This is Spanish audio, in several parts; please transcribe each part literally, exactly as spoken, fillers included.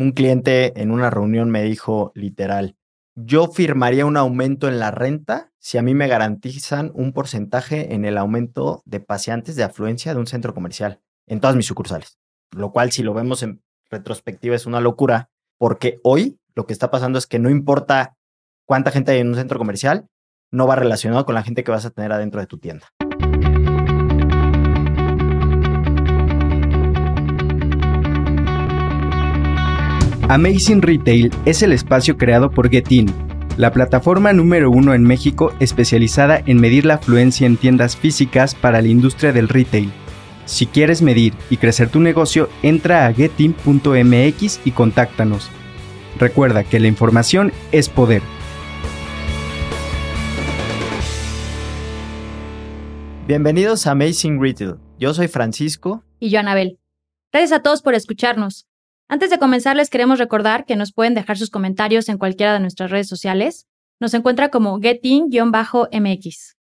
Un cliente en una reunión me dijo literal, yo firmaría un aumento en la renta si a mí me garantizan un porcentaje en el aumento de paseantes de afluencia de un centro comercial en todas mis sucursales. Lo cual, si lo vemos en retrospectiva, es una locura, porque hoy lo que está pasando es que no importa cuánta gente hay en un centro comercial, no va relacionado con la gente que vas a tener adentro de tu tienda. Amazing Retail es el espacio creado por Getin, la plataforma número uno en México especializada en medir la afluencia en tiendas físicas para la industria del retail. Si quieres medir y crecer tu negocio, entra a getin punto m x y contáctanos. Recuerda que la información es poder. Bienvenidos a Amazing Retail. Yo soy Francisco. Y yo, Anabel. Gracias a todos por escucharnos. Antes de comenzar, les queremos recordar que nos pueden dejar sus comentarios en cualquiera de nuestras redes sociales. Nos encuentra como getin guión m x.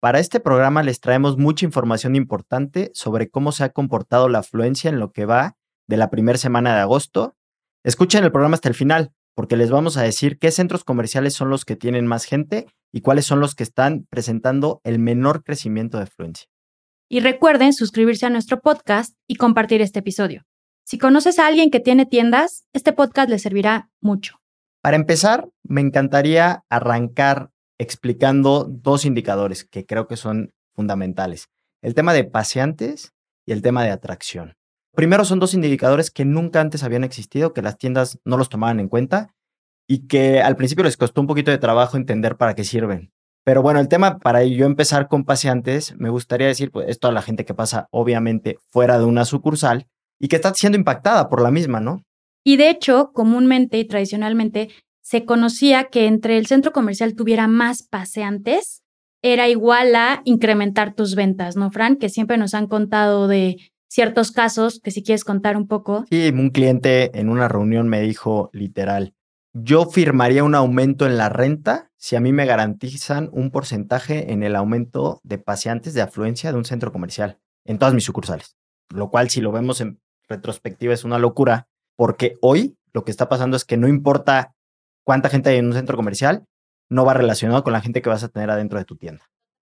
Para este programa les traemos mucha información importante sobre cómo se ha comportado la afluencia en lo que va de la primera semana de agosto. Escuchen el programa hasta el final, porque les vamos a decir qué centros comerciales son los que tienen más gente y cuáles son los que están presentando el menor crecimiento de afluencia. Y recuerden suscribirse a nuestro podcast y compartir este episodio. Si conoces a alguien que tiene tiendas, este podcast le servirá mucho. Para empezar, me encantaría arrancar explicando dos indicadores que creo que son fundamentales. El tema de paseantes y el tema de atracción. Primero, son dos indicadores que nunca antes habían existido, que las tiendas no los tomaban en cuenta y que al principio les costó un poquito de trabajo entender para qué sirven. Pero bueno, el tema, para yo empezar con paseantes, me gustaría decir, pues, es toda la gente que pasa, obviamente, fuera de una sucursal, y que está siendo impactada por la misma, ¿no? Y de hecho, comúnmente y tradicionalmente, se conocía que entre el centro comercial tuviera más paseantes, era igual a incrementar tus ventas, ¿no, Fran? Que siempre nos han contado de ciertos casos, que si quieres contar un poco. Sí, un cliente en una reunión me dijo literal, yo firmaría un aumento en la renta si a mí me garantizan un porcentaje en el aumento de paseantes de afluencia de un centro comercial en todas mis sucursales. Lo cual, si lo vemos en retrospectiva, es una locura, porque hoy lo que está pasando es que no importa cuánta gente hay en un centro comercial, no va relacionado con la gente que vas a tener adentro de tu tienda.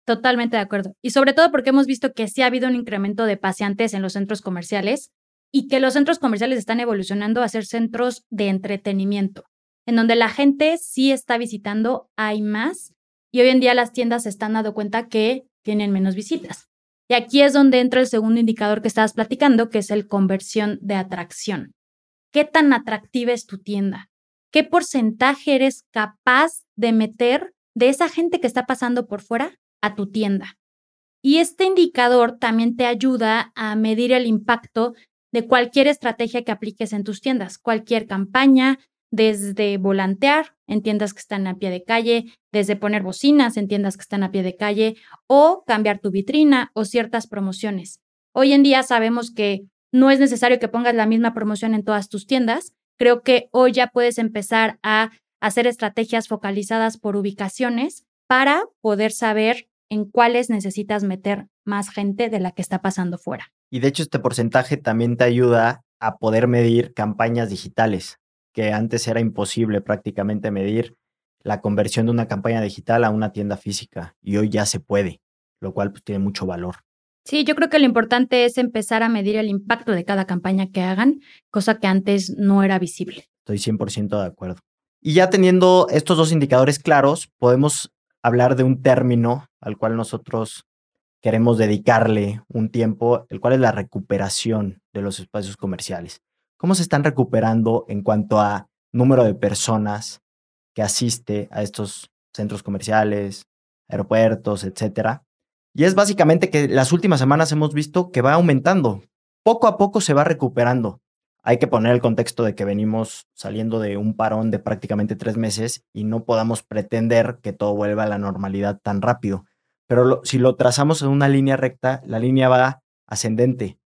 Totalmente de acuerdo. Y sobre todo porque hemos visto que sí ha habido un incremento de paseantes en los centros comerciales y que los centros comerciales están evolucionando a ser centros de entretenimiento, en donde la gente sí está visitando, hay más, y hoy en día las tiendas se están dando cuenta que tienen menos visitas. Y aquí es donde entra el segundo indicador que estabas platicando, que es el conversión de atracción. ¿Qué tan atractiva es tu tienda? ¿Qué porcentaje eres capaz de meter de esa gente que está pasando por fuera a tu tienda? Y este indicador también te ayuda a medir el impacto de cualquier estrategia que apliques en tus tiendas, cualquier campaña, desde volantear en tiendas que están a pie de calle, desde poner bocinas en tiendas que están a pie de calle, o cambiar tu vitrina o ciertas promociones. Hoy en día sabemos que no es necesario que pongas la misma promoción en todas tus tiendas. Creo que hoy ya puedes empezar a hacer estrategias focalizadas por ubicaciones para poder saber en cuáles necesitas meter más gente de la que está pasando fuera. Y de hecho, este porcentaje también te ayuda a poder medir campañas digitales, que antes era imposible prácticamente medir la conversión de una campaña digital a una tienda física, y hoy ya se puede, lo cual pues, tiene mucho valor. Sí, yo creo que lo importante es empezar a medir el impacto de cada campaña que hagan, cosa que antes no era visible. Estoy cien por ciento de acuerdo. Y ya teniendo estos dos indicadores claros, podemos hablar de un término al cual nosotros queremos dedicarle un tiempo, el cual es la recuperación de los espacios comerciales. ¿Cómo se están recuperando en cuanto a número de personas que asiste a estos centros comerciales, aeropuertos, etcétera? Y es básicamente que las últimas semanas hemos visto que va aumentando. Poco a poco se va recuperando. Hay que poner el contexto de que venimos saliendo de un parón de prácticamente tres meses y no podamos pretender que todo vuelva a la normalidad tan rápido. Pero lo, si lo trazamos en una línea recta, la línea va ascendente.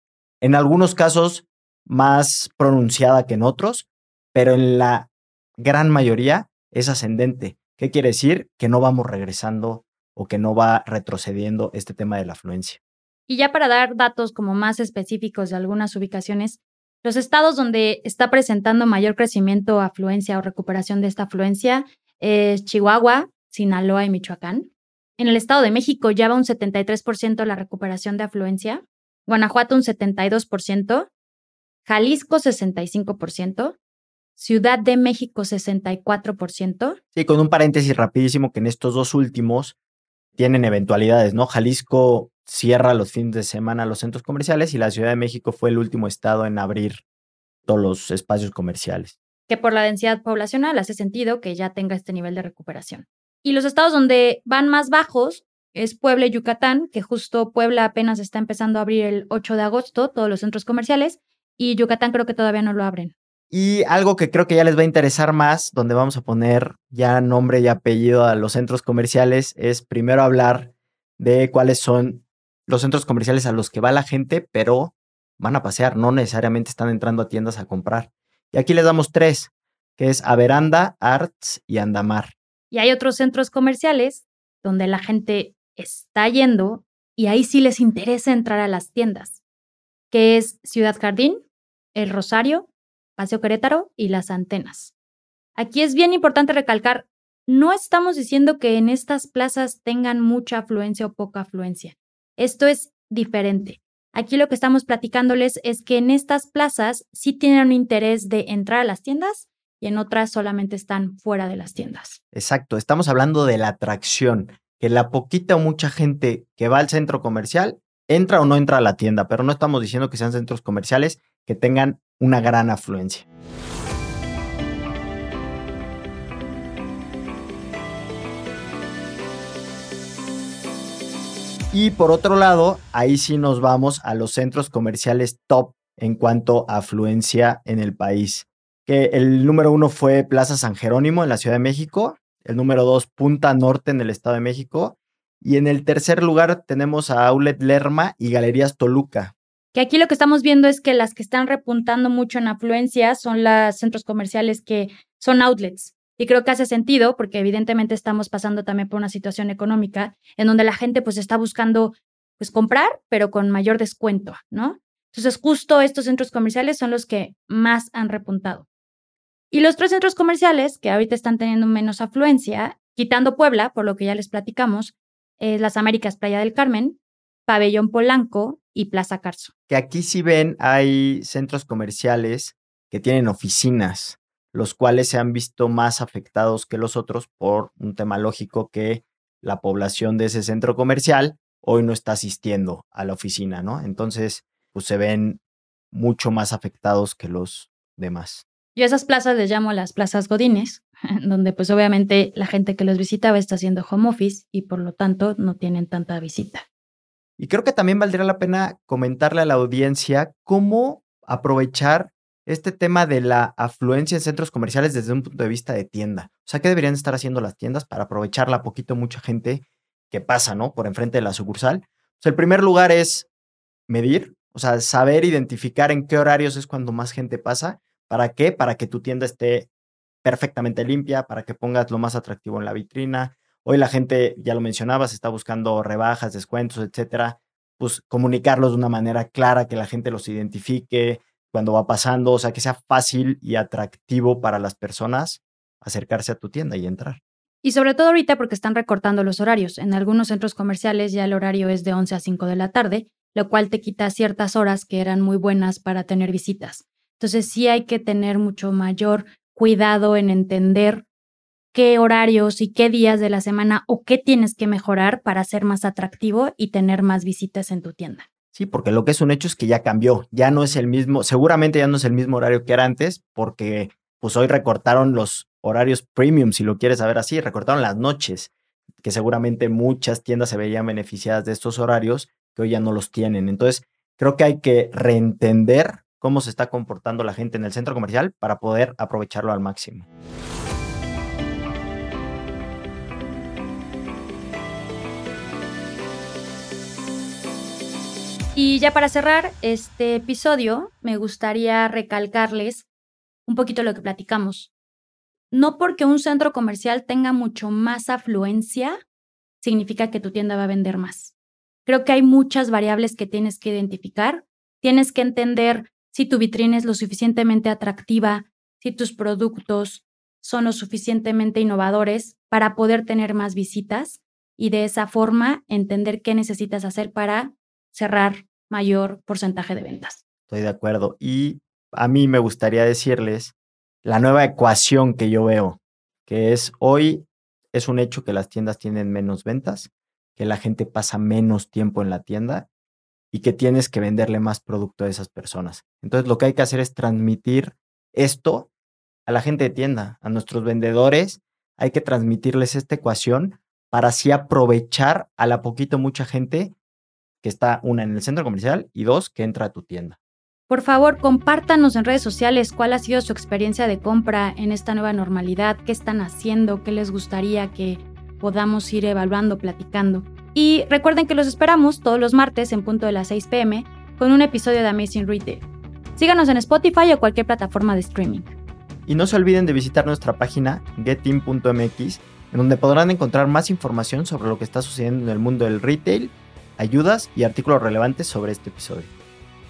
En algunos casos más pronunciada que en otros, pero en la gran mayoría es ascendente. ¿Qué quiere decir? Que no vamos regresando o que no va retrocediendo este tema de la afluencia. Y ya para dar datos como más específicos de algunas ubicaciones, Los estados donde está presentando mayor crecimiento, afluencia o recuperación de esta afluencia es Chihuahua, Sinaloa y Michoacán. En el Estado de México ya va un setenta y tres por ciento la recuperación de afluencia, Guanajuato un setenta y dos por ciento, Jalisco sesenta y cinco por ciento, Ciudad de México sesenta y cuatro por ciento. Sí, con un paréntesis rapidísimo que en estos dos últimos tienen eventualidades, ¿no? Jalisco cierra los fines de semana los centros comerciales y la Ciudad de México fue el último estado en abrir todos los espacios comerciales. Que por la densidad poblacional hace sentido que ya tenga este nivel de recuperación. Y los estados donde van más bajos es Puebla y Yucatán, que justo Puebla apenas está empezando a abrir el ocho de agosto todos los centros comerciales y Yucatán creo que todavía no lo abren. Y algo que creo que ya les va a interesar más, donde vamos a poner ya nombre y apellido a los centros comerciales, es primero hablar de cuáles son los centros comerciales a los que va la gente, pero van a pasear, no necesariamente están entrando a tiendas a comprar. Y aquí les damos tres, que es Averanda, Arts y Andamar. Y hay otros centros comerciales donde la gente está yendo y ahí sí les interesa entrar a las tiendas, que es Ciudad Jardín, El Rosario, Paseo Querétaro y Las Antenas. Aquí es bien importante recalcar, no estamos diciendo que en estas plazas tengan mucha afluencia o poca afluencia. Esto es diferente. Aquí lo que estamos platicándoles es que en estas plazas sí tienen un interés de entrar a las tiendas y en otras solamente están fuera de las tiendas. Exacto, estamos hablando de la atracción, que la poquita o mucha gente que va al centro comercial entra o no entra a la tienda, pero no estamos diciendo que sean centros comerciales que tengan una gran afluencia. Y por otro lado, ahí sí nos vamos a los centros comerciales top en cuanto a afluencia en el país. Que el número uno fue Plaza San Jerónimo en la Ciudad de México, el número dos Punta Norte en el Estado de México y en el tercer lugar tenemos a Outlet Lerma y Galerías Toluca. Que aquí lo que estamos viendo es que las que están repuntando mucho en afluencia son los centros comerciales que son outlets. Y creo que hace sentido porque evidentemente estamos pasando también por una situación económica en donde la gente pues está buscando pues comprar, pero con mayor descuento, ¿no? Entonces justo estos centros comerciales son los que más han repuntado. Y los tres centros comerciales que ahorita están teniendo menos afluencia, quitando Puebla, por lo que ya les platicamos, es Las Américas Playa del Carmen, Pabellón Polanco y Plaza Carso. Que aquí si ven hay centros comerciales que tienen oficinas, los cuales se han visto más afectados que los otros por un tema lógico que la población de ese centro comercial hoy no está asistiendo a la oficina, ¿no? Entonces, pues se ven mucho más afectados que los demás. Yo a esas plazas les llamo las plazas godines, donde pues obviamente la gente que los visitaba está haciendo home office y por lo tanto no tienen tanta visita. Y creo que también valdría la pena comentarle a la audiencia cómo aprovechar este tema de la afluencia en centros comerciales desde un punto de vista de tienda. O sea, ¿qué deberían estar haciendo las tiendas para aprovechar la poquito mucha gente que pasa, ¿no? Por enfrente de la sucursal. Pues el primer lugar es medir, o sea, saber identificar en qué horarios es cuando más gente pasa. ¿Para qué? Para que tu tienda esté perfectamente limpia, para que pongas lo más atractivo en la vitrina. Hoy la gente, ya lo mencionabas, está buscando rebajas, descuentos, etcétera. Pues comunicarlos de una manera clara, que la gente los identifique cuando va pasando, o sea, que sea fácil y atractivo para las personas acercarse a tu tienda y entrar. Y sobre todo ahorita porque están recortando los horarios. En algunos centros comerciales ya el horario es de once a cinco de la tarde, lo cual te quita ciertas horas que eran muy buenas para tener visitas. Entonces sí hay que tener mucho mayor cuidado en entender qué horarios y qué días de la semana o qué tienes que mejorar para ser más atractivo y tener más visitas en tu tienda. Sí, porque lo que es un hecho es que ya cambió, ya no es el mismo, seguramente ya no es el mismo horario que era antes, porque pues hoy recortaron los horarios premium, si lo quieres saber así, recortaron las noches, que seguramente muchas tiendas se veían beneficiadas de estos horarios que hoy ya no los tienen. Entonces, creo que hay que reentender cómo se está comportando la gente en el centro comercial para poder aprovecharlo al máximo. Y ya para cerrar este episodio, me gustaría recalcarles un poquito lo que platicamos. No porque un centro comercial tenga mucho más afluencia, significa que tu tienda va a vender más. Creo que hay muchas variables que tienes que identificar. Tienes que entender si tu vitrina es lo suficientemente atractiva, si tus productos son lo suficientemente innovadores para poder tener más visitas y de esa forma entender qué necesitas hacer para cerrar mayor porcentaje de ventas. Estoy de acuerdo. Y a mí me gustaría decirles la nueva ecuación que yo veo, que es hoy es un hecho que las tiendas tienen menos ventas, que la gente pasa menos tiempo en la tienda y que tienes que venderle más producto a esas personas. Entonces, lo que hay que hacer es transmitir esto a la gente de tienda, a nuestros vendedores. Hay que transmitirles esta ecuación para así aprovechar a la poquito mucha gente que está, una, en el centro comercial y dos, que entra a tu tienda. Por favor, compártanos en redes sociales cuál ha sido su experiencia de compra en esta nueva normalidad, qué están haciendo, qué les gustaría que podamos ir evaluando, platicando. Y recuerden que los esperamos todos los martes en punto de las seis p.m. con un episodio de Amazing Retail. Síganos en Spotify o cualquier plataforma de streaming. Y no se olviden de visitar nuestra página getin punto m x, en donde podrán encontrar más información sobre lo que está sucediendo en el mundo del retail, ayudas y artículos relevantes sobre este episodio.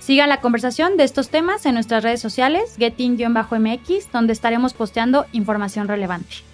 Sigan la conversación de estos temas en nuestras redes sociales, getin guión bajo m x, donde estaremos posteando información relevante.